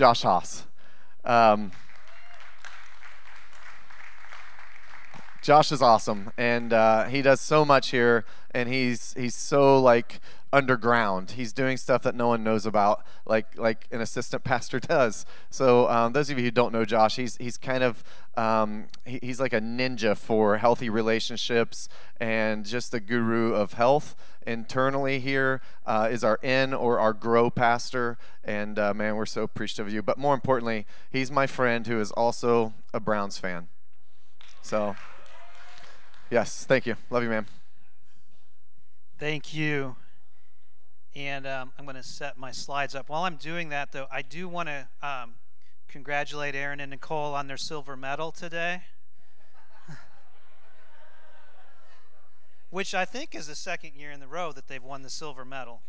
Josh Haas. Josh is awesome, and he does so much here, and he's so like underground. He's doing stuff that no one knows about, like an assistant pastor does. So those of you who don't know Josh, he's kind of he's like a ninja for healthy relationships and just the guru of health. Internally here is our in or our grow pastor, and man, we're so appreciative of you. But more importantly, he's my friend who is also a Browns fan. So. Yes, thank you. Love you, ma'am. Thank you. And I'm going to set my slides up. While I'm doing that, though, I do want to congratulate Aaron and Nicole on their silver medal today, which I think is the second year in a row that they've won the silver medal.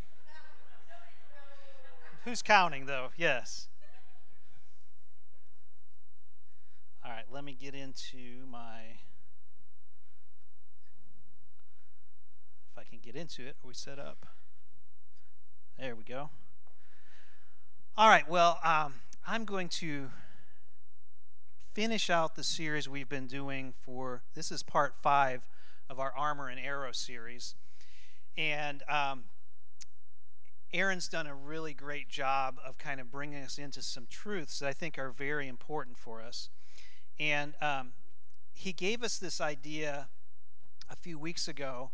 Who's counting, though? Yes. All right, let me get into my... If I can get into it, are we set up? There we go. All right, well, I'm going to finish out the series we've been doing for, this is part 5 of our Armor and Arrow series. And Aaron's done a really great job of kind of bringing us into some truths that I think are very important for us. And he gave us this idea a few weeks ago.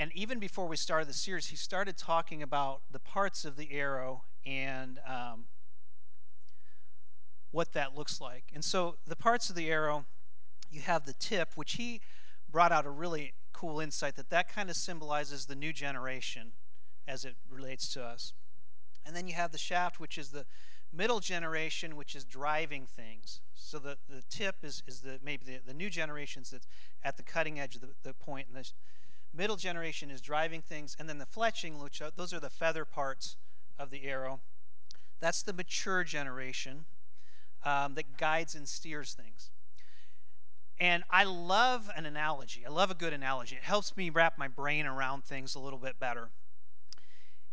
And even before we started the series, he started talking about the parts of the arrow and what that looks like. And so the parts of the arrow, you have the tip, which he brought out a really cool insight that kind of symbolizes the new generation as it relates to us. And then you have the shaft, which is the middle generation, which is driving things. So the tip is maybe the new generations that's at the cutting edge of the point, and the middle generation is driving things, and then the fletching, which those are the feather parts of the arrow. That's the mature generation that guides and steers things. And I love an analogy. I love a good analogy. It helps me wrap my brain around things a little bit better.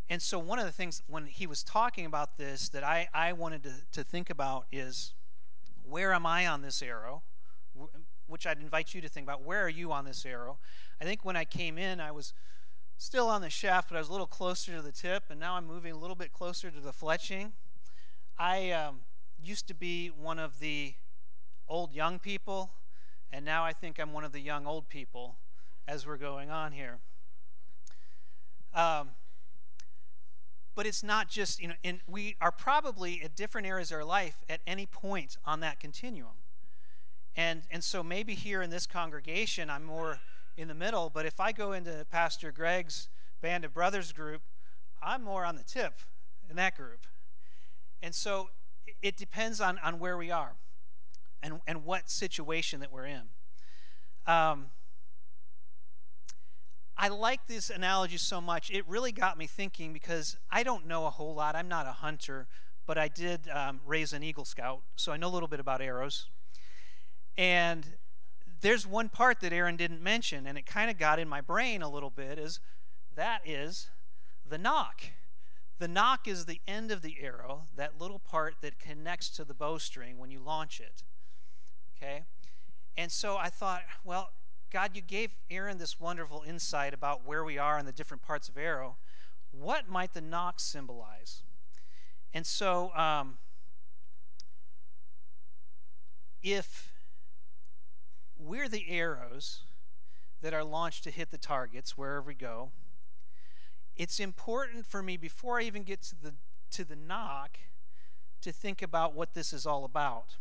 And so one of the things when he was talking about this that I wanted to think about is, where am I on this arrow? Which I'd invite you to think about. Where are you on this arrow? I think when I came in, I was still on the shaft, but I was a little closer to the tip, and now I'm moving a little bit closer to the fletching. I used to be one of the old young people, and now I think I'm one of the young old people as we're going on here. But it's not just, and we are probably at different areas of our life at any point on that continuum. And so maybe here in this congregation, I'm more in the middle, but if I go into Pastor Greg's Band of Brothers group, I'm more on the tip in that group. And so it depends on where we are and what situation that we're in. I like this analogy so much. It really got me thinking because I don't know a whole lot. I'm not a hunter, but I did raise an Eagle Scout, so I know a little bit about arrows. And there's one part that Aaron didn't mention, and it kind of got in my brain a little bit, is the nock. The nock is the end of the arrow, that little part that connects to the bowstring when you launch it. Okay? And so I thought, well, God, you gave Aaron this wonderful insight about where we are in the different parts of arrow. What might the nock symbolize? And so if we're the arrows that are launched to hit the targets wherever we go, it's important for me, before I even get to the knock, to think about what this is all about.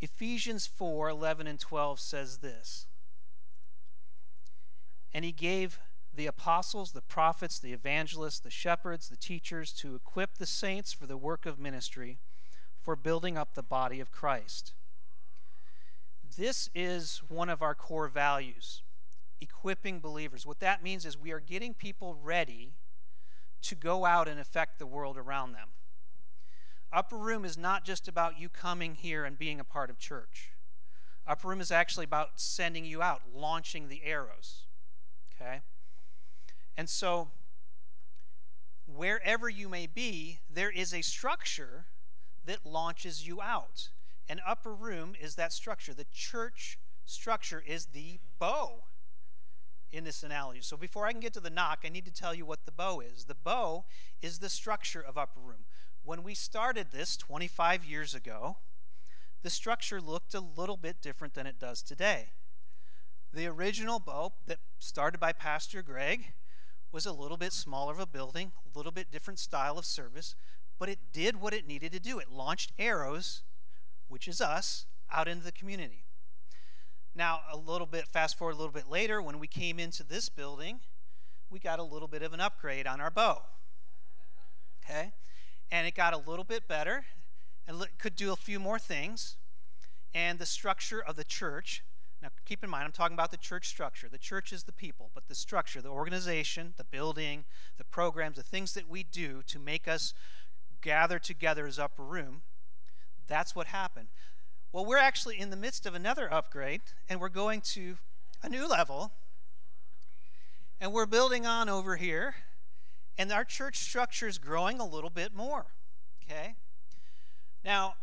Ephesians 4:11 and 12 says this: and he gave the apostles, the prophets, the evangelists, the shepherds, the teachers to equip the saints for the work of ministry, for building up the body of Christ. This is one of our core values, equipping believers. What that means is we are getting people ready to go out and affect the world around them. Upper Room is not just about you coming here and being a part of church. Upper Room is actually about sending you out, launching the arrows. Okay? And so wherever you may be, there is a structure that launches you out. An upper room is that structure. The church structure is the bow in this analogy. So before I can get to the knock, I need to tell you what the bow is. The bow is the structure of Upper Room. When we started this 25 years ago, the structure looked a little bit different than it does today. The original bow that started by Pastor Greg was a little bit smaller of a building, a little bit different style of service, but it did what it needed to do. It launched arrows, which is us, out into the community. Now, a little bit, fast forward a little bit later, when we came into this building, we got a little bit of an upgrade on our bow, okay? And it got a little bit better and could do a few more things. And the structure of the church, now keep in mind, I'm talking about the church structure. The church is the people, but the structure, the organization, the building, the programs, the things that we do to make us gather together as Upper Room, that's what happened. Well, we're actually in the midst of another upgrade, and we're going to a new level, and we're building on over here, and our church structure is growing a little bit more, okay? Now,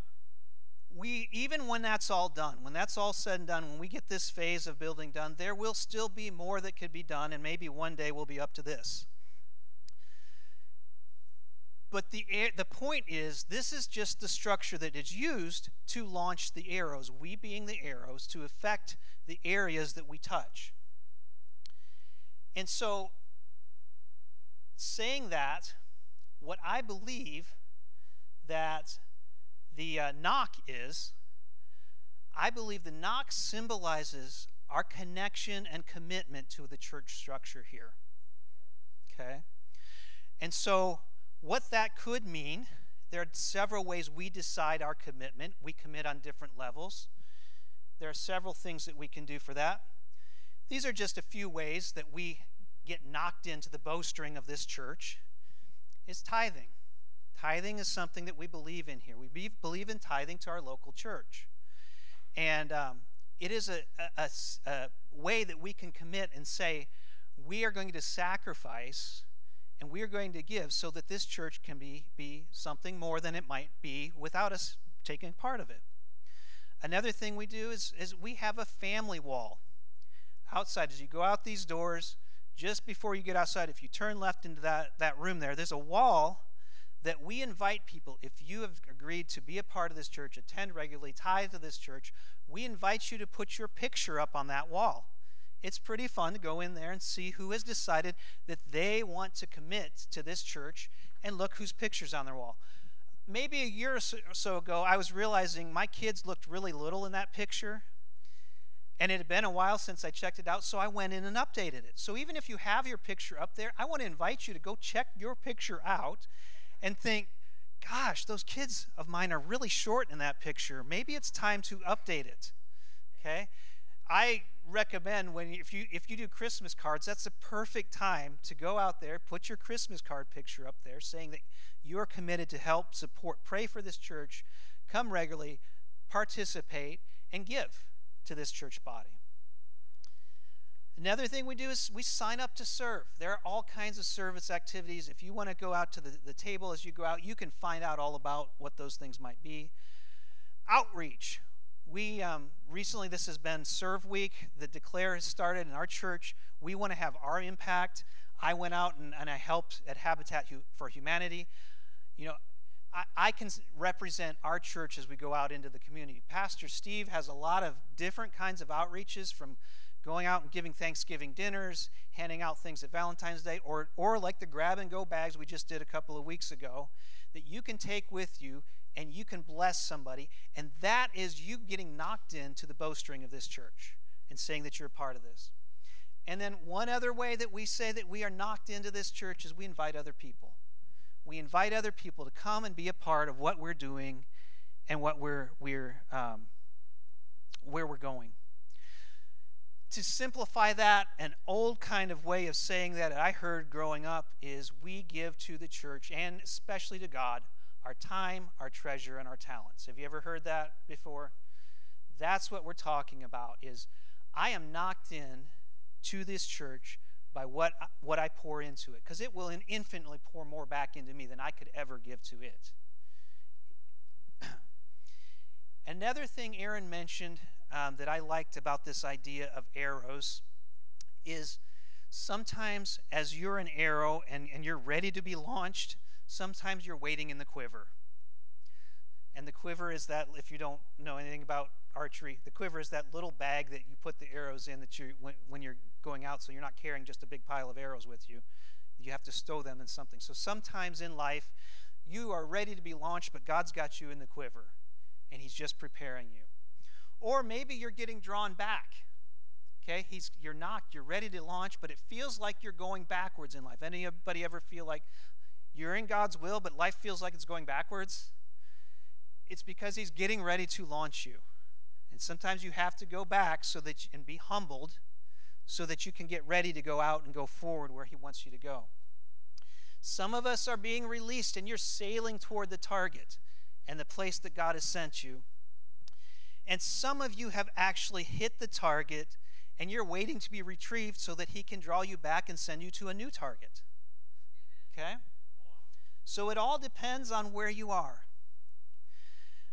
even when that's all done, when that's all said and done, when we get this phase of building done, there will still be more that could be done, and maybe one day we'll be up to this. But the point is, this is just the structure that is used to launch the arrows, we being the arrows, to affect the areas that we touch. And so, saying that, what I believe that the knock is, I believe the knock symbolizes our connection and commitment to the church structure here, okay? And so, what that could mean, there are several ways we decide our commitment. We commit on different levels. There are several things that we can do for that. These are just a few ways that we get knocked into the bowstring of this church. It's tithing. Tithing is something that we believe in here. We believe in tithing to our local church. And it is a way that we can commit and say, we are going to sacrifice and we are going to give so that this church can be something more than it might be without us taking part of it. Another thing we do is we have a family wall. Outside, as you go out these doors, just before you get outside, if you turn left into that room there's a wall that we invite people. If you have agreed to be a part of this church, attend regularly, tithe to this church, we invite you to put your picture up on that wall. It's pretty fun to go in there and see who has decided that they want to commit to this church and look whose picture's on their wall. Maybe a year or so ago, I was realizing my kids looked really little in that picture, and it had been a while since I checked it out, so I went in and updated it. So even if you have your picture up there, I want to invite you to go check your picture out and think, gosh, those kids of mine are really short in that picture. Maybe it's time to update it, okay? I recommend if you do Christmas cards, that's the perfect time to go out there, put your Christmas card picture up there saying that you're committed to help, support, pray for this church, come regularly, participate, and give to this church body. Another thing we do is we sign up to serve. There are all kinds of service activities. If you want to go out to the table as you go out, you can find out all about what those things might be. Outreach. We recently, this has been Serve Week. The Declare has started in our church. We want to have our impact. I went out and I helped at Habitat for Humanity. You know, I can represent our church as we go out into the community. Pastor Steve has a lot of different kinds of outreaches, from going out and giving Thanksgiving dinners, handing out things at Valentine's Day, or like the grab-and-go bags we just did a couple of weeks ago that you can take with you and you can bless somebody, and that is you getting knocked into the bowstring of this church and saying that you're a part of this. And then one other way that we say that we are knocked into this church is we invite other people. We invite other people to come and be a part of what we're doing and what where we're going. To simplify that, an old kind of way of saying that I heard growing up is we give to the church and especially to God our time, our treasure, and our talents. Have you ever heard that before? That's what we're talking about is I am knocked in to this church by what I pour into it, because it will infinitely pour more back into me than I could ever give to it. Another thing Aaron mentioned that I liked about this idea of arrows is sometimes as you're an arrow and you're ready to be launched, sometimes you're waiting in the quiver. And the quiver is that, if you don't know anything about archery, the quiver is that little bag that you put the arrows in that you when you're going out, so you're not carrying just a big pile of arrows with you. You have to stow them in something. So sometimes in life, you are ready to be launched, but God's got you in the quiver, and he's just preparing you. Or maybe you're getting drawn back. Okay, you're knocked, you're ready to launch, but it feels like you're going backwards in life. Anybody ever feel like you're in God's will, but life feels like it's going backwards? It's because he's getting ready to launch you. And sometimes you have to go back so that and be humbled so that you can get ready to go out and go forward where he wants you to go. Some of us are being released and you're sailing toward the target and the place that God has sent you. And some of you have actually hit the target and you're waiting to be retrieved so that he can draw you back and send you to a new target. Okay? So it all depends on where you are.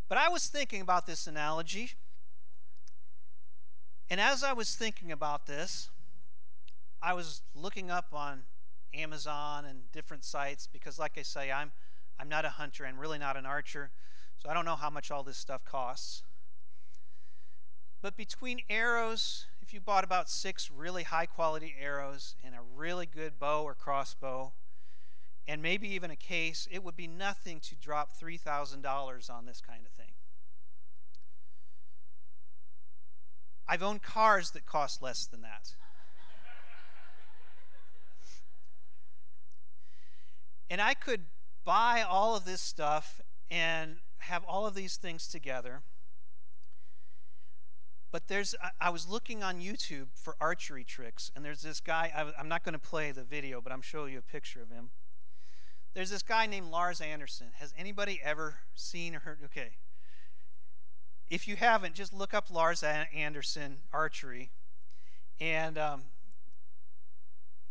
But I was thinking about this analogy. And as I was thinking about this, I was looking up on Amazon and different sites because, like I say, I'm not a hunter and really not an archer, so I don't know how much all this stuff costs. But between arrows, if you bought about 6 really high-quality arrows and a really good bow or crossbow, and maybe even a case, it would be nothing to drop $3,000 on this kind of thing. I've owned cars that cost less than that. And I could buy all of this stuff and have all of these things together. But I was looking on YouTube for archery tricks, and there's this guy, I'm not going to play the video, but I'm showing you a picture of him. There's this guy named Lars Anderson. Has anybody ever seen or heard? Okay. If you haven't, just look up Lars Anderson archery, and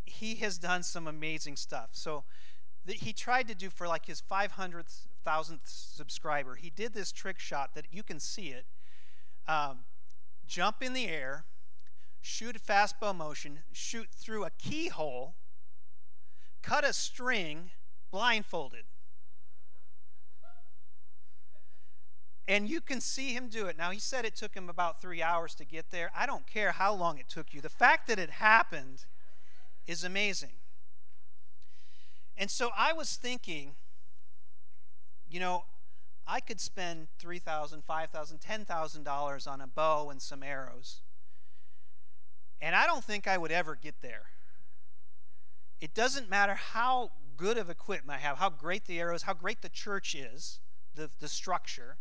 he has done some amazing stuff. So he tried to do, for like his 500th, 1,000th subscriber, he did this trick shot that you can see it. Jump in the air, shoot a fast bow motion, shoot through a keyhole, cut a string, blindfolded. And you can see him do it. Now, he said it took him about 3 hours to get there. I don't care how long it took you. The fact that it happened is amazing. And so I was thinking, you know, I could spend $3,000, $5,000, $10,000 on a bow and some arrows. And I don't think I would ever get there. It doesn't matter how good of equipment I have, how great the arrows, how great the church is, the structure,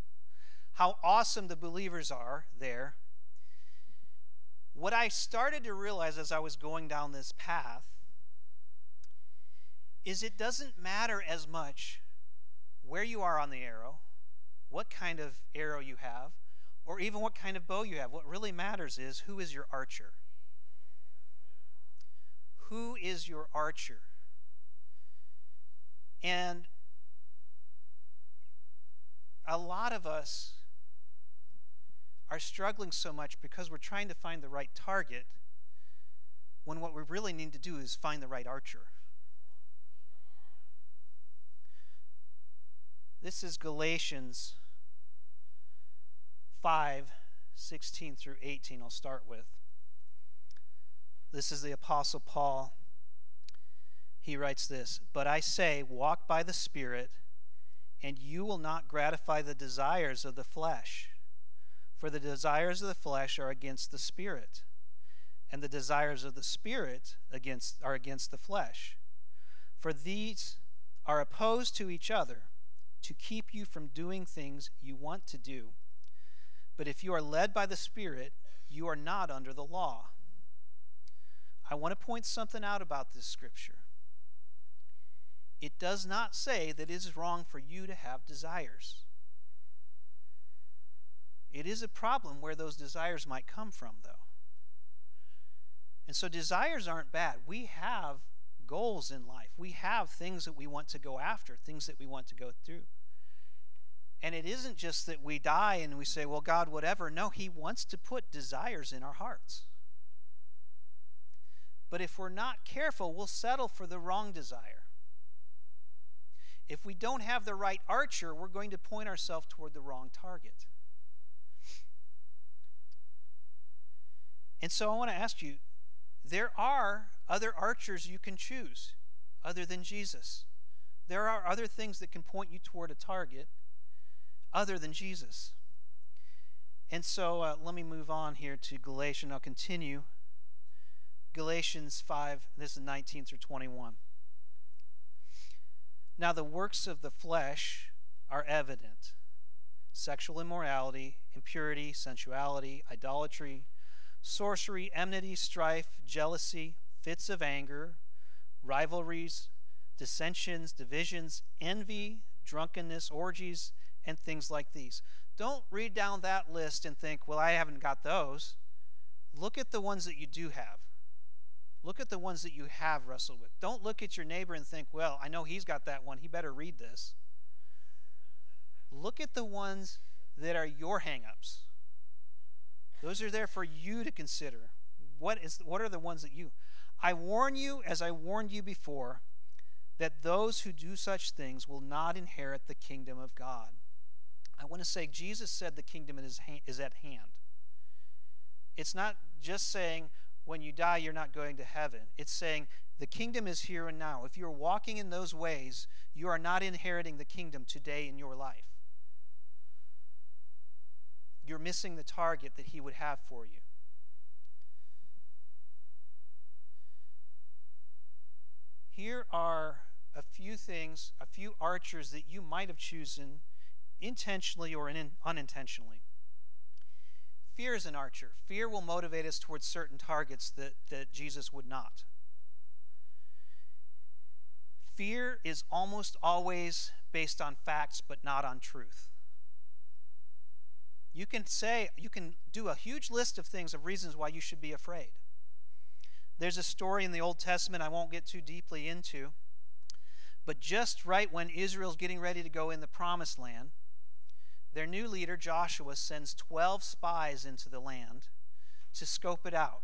how awesome the believers are there. What I started to realize as I was going down this path is it doesn't matter as much where you are on the arrow, what kind of arrow you have, or even what kind of bow you have. What really matters is who is your archer? Who is your archer? And a lot of us are struggling so much because we're trying to find the right target when what we really need to do is find the right archer. This is Galatians 5:16 through 18, I'll start with. This is the Apostle Paul. He writes this, "But I say, walk by the Spirit, and you will not gratify the desires of the flesh. For the desires of the flesh are against the Spirit, and the desires of the Spirit are against the flesh. For these are opposed to each other, to keep you from doing things you want to do. But if you are led by the Spirit, you are not under the law." I want to point something out about this scripture. It does not say that it is wrong for you to have desires. It is a problem where those desires might come from, though. And so desires aren't bad. We have goals in life. We have things that we want to go after, things that we want to go through. And it isn't just that we die and we say, well, God, whatever. No, he wants to put desires in our hearts. But if we're not careful, we'll settle for the wrong desire. If we don't have the right archer, we're going to point ourselves toward the wrong target. And so I want to ask you, there are other archers you can choose other than Jesus. There are other things that can point you toward a target other than Jesus. And so let me move on here to Galatians. I'll continue. Galatians 5, this is 19 through 21. Now the works of the flesh are evident: sexual immorality, impurity, sensuality, idolatry, sorcery, enmity, strife, jealousy, fits of anger, rivalries, dissensions, divisions, envy, drunkenness, orgies, and things like these. Don't read down that list and think, well, I haven't got those. Look at the ones that you do have. Look at the ones that you have wrestled with. Don't look at your neighbor and think, well, I know he's got that one. He better read this. Look at the ones that are your hang-ups. Those are there for you to consider. What are the ones that you... I warn you, as I warned you before, that those who do such things will not inherit the kingdom of God. I want to say Jesus said the kingdom is at hand. It's not just saying... when you die, you're not going to heaven. It's saying the kingdom is here and now. If you're walking in those ways, you are not inheriting the kingdom today in your life. You're missing the target that he would have for you. Here are a few things, a few archers that you might have chosen intentionally or unintentionally. Fear is an archer. Fear will motivate us towards certain targets that Jesus would not. Fear is almost always based on facts, but not on truth. You can do a huge list of things, of reasons why you should be afraid. There's a story in the Old Testament I won't get too deeply into, but just right when Israel's getting ready to go in the Promised Land, their new leader, Joshua, sends 12 spies into the land to scope it out,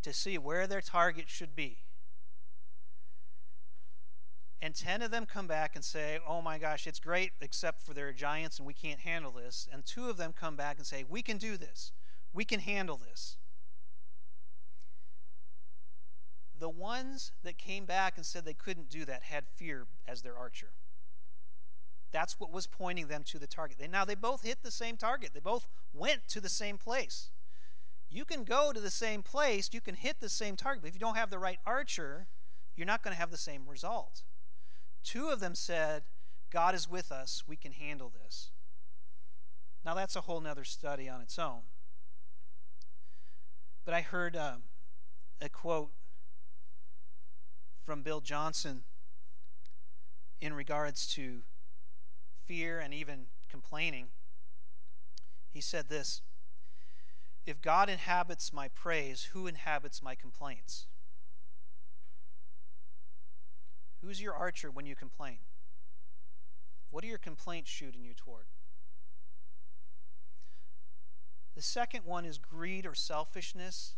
to see where their target should be. And 10 of them come back and say, oh my gosh, it's great, except for there are giants and we can't handle this. And 2 of them come back and say, we can do this. We can handle this. The ones that came back and said they couldn't do that had fear as their archer. That's what was pointing them to the target. Now, they both hit the same target. They both went to the same place. You can go to the same place. You can hit the same target. But if you don't have the right archer, you're not going to have the same result. 2 of them said, God is with us. We can handle this. Now, that's a whole nother study on its own. But I heard a quote from Bill Johnson in regards to fear and even complaining. He said this: if God inhabits my praise, who inhabits my complaints? Who's your archer when you complain? What are your complaints shooting you toward? The second one is greed or selfishness.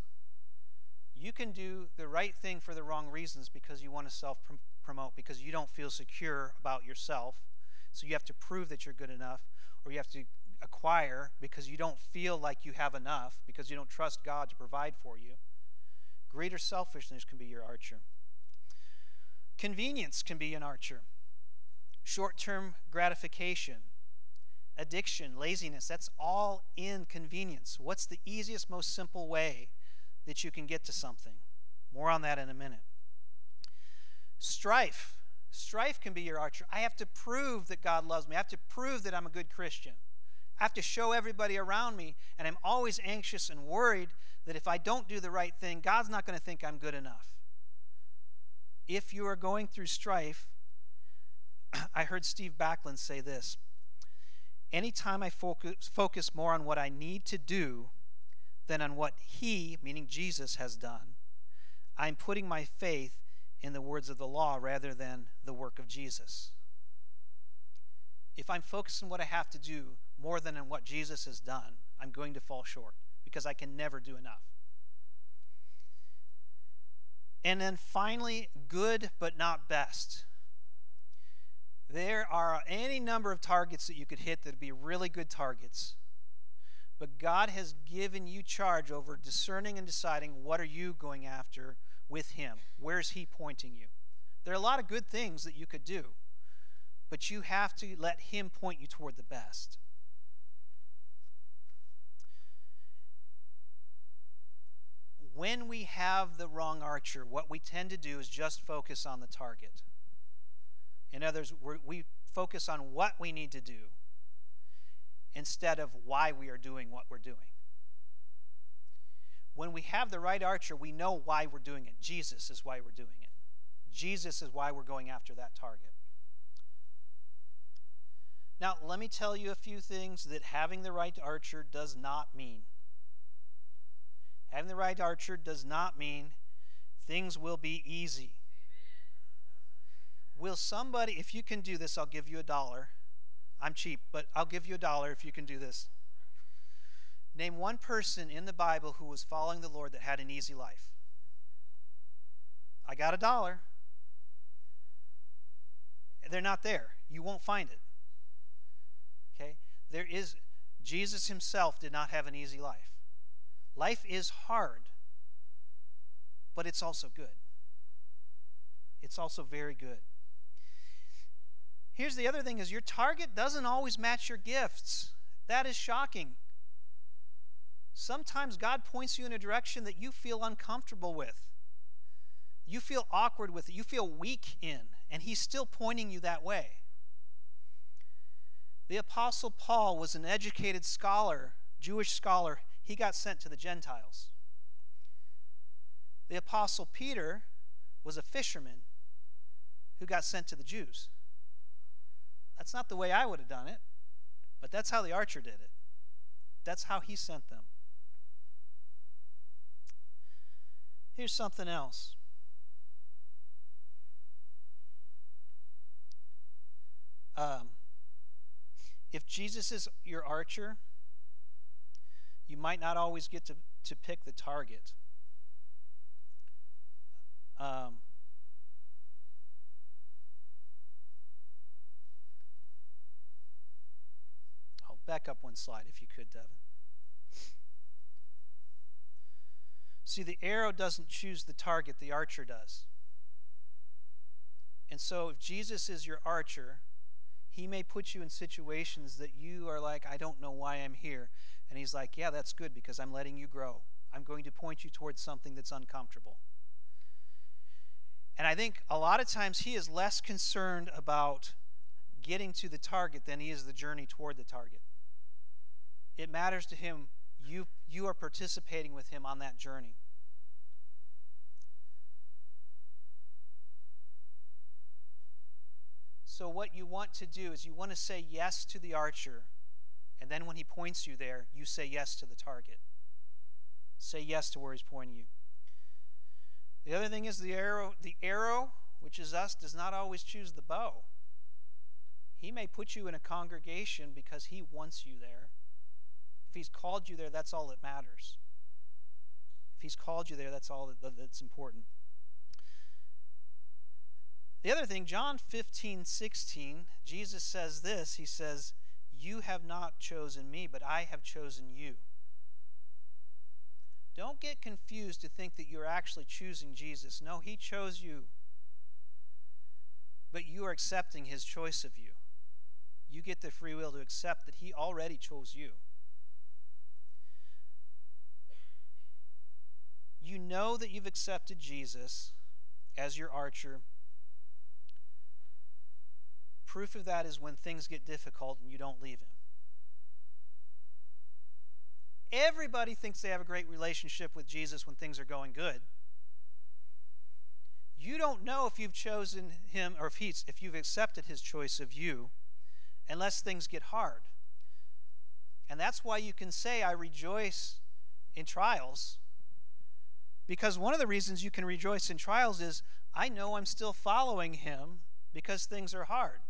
You can do the right thing for the wrong reasons because you want to self-promote, because you don't feel secure about yourself. So you have to prove that you're good enough, or you have to acquire because you don't feel like you have enough, because you don't trust God to provide for you. Greed or selfishness can be your archer. Convenience can be an archer. Short-term gratification, addiction, laziness, that's all inconvenience. What's the easiest, most simple way that you can get to something? More on that in a minute. Strife. Strife can be your archer. I have to prove that God loves me. I have to prove that I'm a good Christian. I have to show everybody around me, and I'm always anxious and worried that if I don't do the right thing, God's not going to think I'm good enough. If you are going through strife, I heard Steve Backlund say this: anytime I focus more on what I need to do than on what he, meaning Jesus, has done. I'm putting my faith in the words of the law rather than the work of Jesus. If I'm focused on what I have to do more than on what Jesus has done, I'm going to fall short because I can never do enough. And then finally, good but not best. There are any number of targets that you could hit that would be really good targets. But God has given you charge over discerning and deciding what are you going after with him. Where's he pointing you? There are a lot of good things that you could do, but you have to let him point you toward the best. When we have the wrong archer, what we tend to do is just focus on the target. In other words, we focus on what we need to do instead of why we are doing what we're doing. When we have the right archer, we know why we're doing it. Jesus is why we're doing it. Jesus is why we're going after that target. Now, let me tell you a few things that having the right archer does not mean. Having the right archer does not mean things will be easy. Will somebody, if you can do this, I'll give you $1. I'm cheap, but I'll give you $1 if you can do this. Name one person in the Bible who was following the Lord that had an easy life. I got $1. They're not there. You won't find it. Okay? There is, Jesus himself did not have an easy life. Life is hard, but it's also good. It's also very good. Here's the other thing is your target doesn't always match your gifts. That is shocking. Sometimes God points you in a direction that you feel uncomfortable with. You feel awkward with it. You feel weak in. And he's still pointing you that way. The Apostle Paul was an educated scholar, Jewish scholar. He got sent to the Gentiles. The Apostle Peter was a fisherman who got sent to the Jews. That's not the way I would have done it, but that's how the archer did it. That's how he sent them. Here's something else. If Jesus is your archer, you might not always get to pick the target. Back up one slide if you could, Devin. See, the arrow doesn't choose the target, the archer does. And so if Jesus is your archer, he may put you in situations that you are like, I don't know why I'm here. And he's like, yeah, that's good because I'm letting you grow. I'm going to point you towards something that's uncomfortable. And I think a lot of times he is less concerned about getting to the target than he is the journey toward the target. It matters to him. You are participating with him on that journey. So what you want to do is you want to say yes to the archer, and then when he points you there, you say yes to the target. Say yes to where he's pointing you. The other thing is the arrow, which is us, does not always choose the bow. He may put you in a congregation because he wants you there. If he's called you there, that's all that matters. If he's called you there, that's all that's important. The other thing, John 15:16, Jesus says this. He says, you have not chosen me, but I have chosen you. Don't get confused to think that you're actually choosing Jesus. No, he chose you. But you are accepting his choice of you. You get the free will to accept that he already chose you. You know that you've accepted Jesus as your archer. Proof of that is when things get difficult and you don't leave him. Everybody thinks they have a great relationship with Jesus when things are going good. You don't know if you've chosen him or if you've accepted his choice of you unless things get hard. And that's why you can say, I rejoice in trials. Because one of the reasons you can rejoice in trials is, I know I'm still following him because things are hard.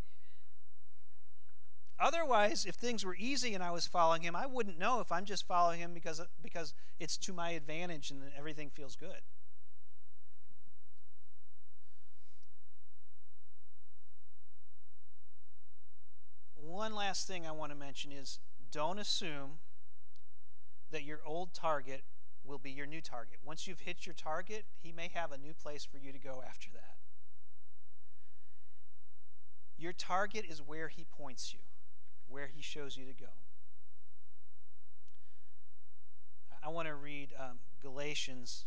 Otherwise, if things were easy and I was following him, I wouldn't know if I'm just following him because it's to my advantage and everything feels good. One last thing I want to mention is, don't assume that your old target will be your new target. Once you've hit your target, he may have a new place for you to go after that. Your target is where he points you, where he shows you to go. I want to read Galatians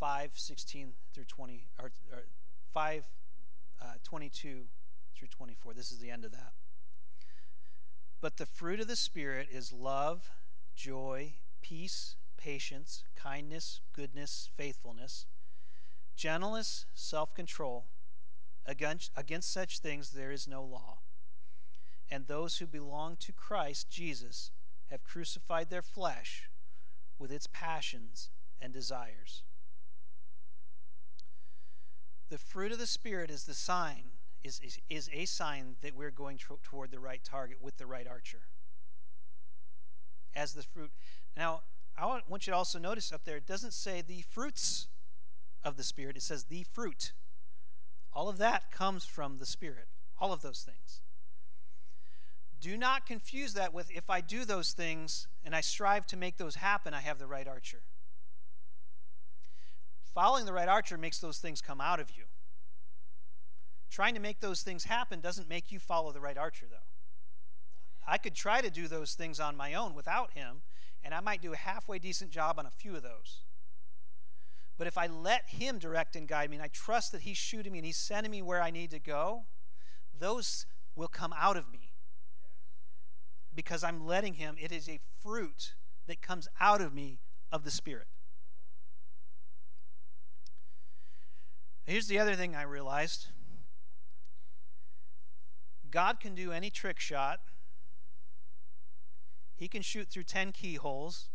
5:16 through 20, or 5:22 through 24. This is the end of that. But the fruit of the Spirit is love, joy, peace, patience, kindness, goodness, faithfulness, gentleness, self-control. Against such things there is no law. And those who belong to Christ Jesus have crucified their flesh with its passions and desires. The fruit of the Spirit is the sign, is a sign that we're going toward the right target with the right archer. As the fruit. Now, I want you to also notice up there, it doesn't say the fruits of the Spirit. It says the fruit. All of that comes from the Spirit. All of those things. Do not confuse that with, if I do those things and I strive to make those happen, I have the right archer. Following the right archer makes those things come out of you. Trying to make those things happen doesn't make you follow the right archer, though. I could try to do those things on my own without him, and I might do a halfway decent job on a few of those. But if I let him direct and guide me, and I trust that he's shooting me and he's sending me where I need to go, those will come out of me. Because I'm letting him, it is a fruit that comes out of me of the Spirit. Here's the other thing I realized. God can do any trick shot. He can shoot through 10 keyholes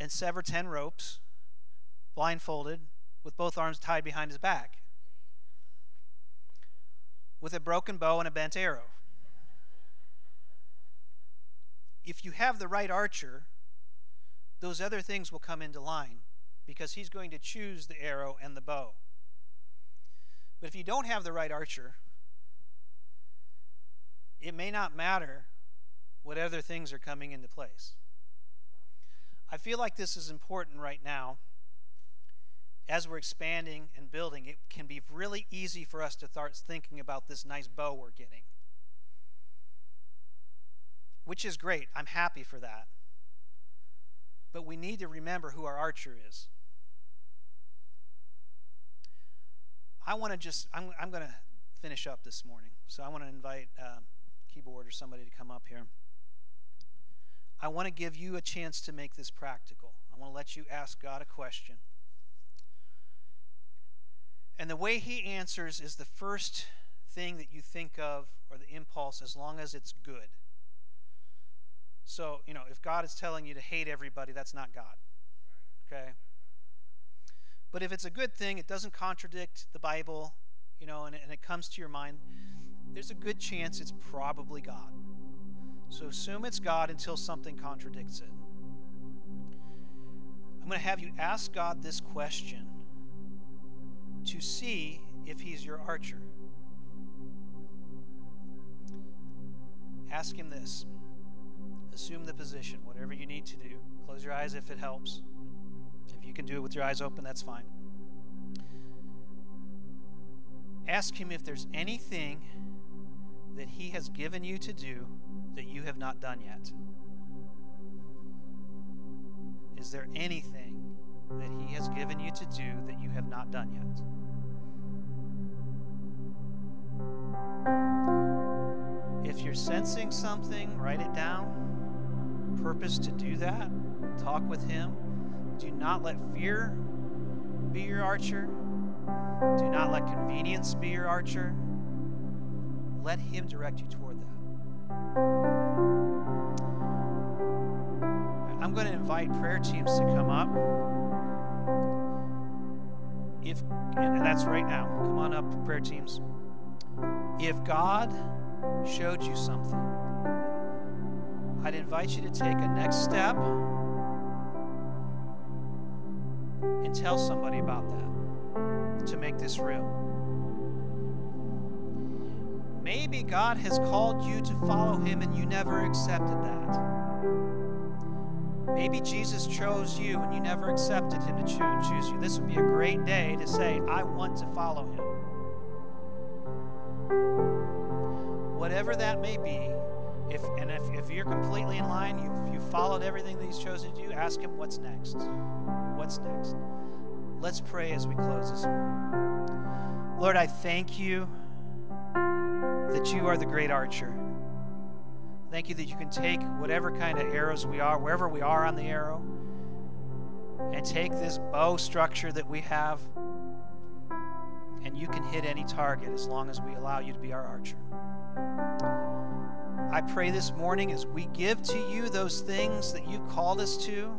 and sever 10 ropes, blindfolded, with both arms tied behind his back, with a broken bow and a bent arrow. If you have the right archer, those other things will come into line, because he's going to choose the arrow and the bow. But if you don't have the right archer, it may not matter what other things are coming into place. I feel like this is important right now. As we're expanding and building, it can be really easy for us to start thinking about this nice bow we're getting, which is great. I'm happy for that. But we need to remember who our archer is. I'm going to finish up this morning, so I want to invite keyboard or somebody to come up here. I want to give you a chance to make this practical. I want to let you ask God a question. And the way he answers is the first thing that you think of, or the impulse, as long as it's good. So, if God is telling you to hate everybody, that's not God. Okay? But if it's a good thing, it doesn't contradict the Bible, and it comes to your mind, there's a good chance it's probably God. So assume it's God until something contradicts it. I'm going to have you ask God this question to see if he's your archer. Ask him this. Assume the position, whatever you need to do. Close your eyes if it helps. If you can do it with your eyes open, that's fine. Ask him if there's anything that he has given you to do that you have not done yet. Is there anything that he has given you to do that you have not done yet? If you're sensing something, write it down. Purpose to do that. Talk with him. Do not let fear be your archer. Do not let convenience be your archer. Let him direct you toward that. I'm going to invite prayer teams to come up. And that's right now. Come on up, prayer teams. If God showed you something, I'd invite you to take a next step and tell somebody about that to make this real. Maybe God has called you to follow him and you never accepted that. Maybe Jesus chose you and you never accepted him to choose you. This would be a great day to say, I want to follow him. Whatever that may be, if you're completely in line, you've followed everything that he's chosen to do, ask him what's next. What's next? Let's pray as we close this morning. Lord, I thank you that you are the great archer. Thank you that you can take whatever kind of arrows we are, wherever we are on the arrow, and take this bow structure that we have, and you can hit any target as long as we allow you to be our archer. I pray this morning as we give to you those things that you've called us to,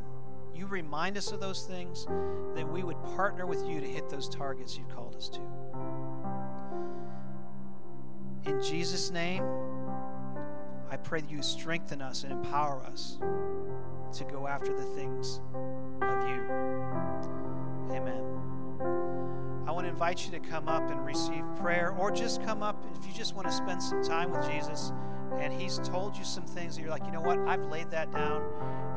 you remind us of those things, that we would partner with you to hit those targets you've called us to. In Jesus' name, I pray that you strengthen us and empower us to go after the things of you. Amen. I want to invite you to come up and receive prayer, or just come up if you just want to spend some time with Jesus and he's told you some things that you're like, you know what, I've laid that down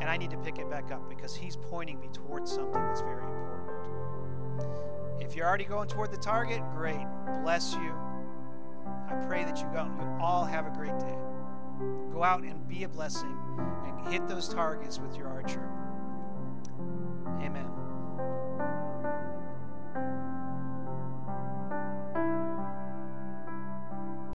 and I need to pick it back up because he's pointing me towards something that's very important. If you're already going toward the target, great. Bless you. I pray that you go. You all have a great day. Go out and be a blessing and hit those targets with your archer. Amen.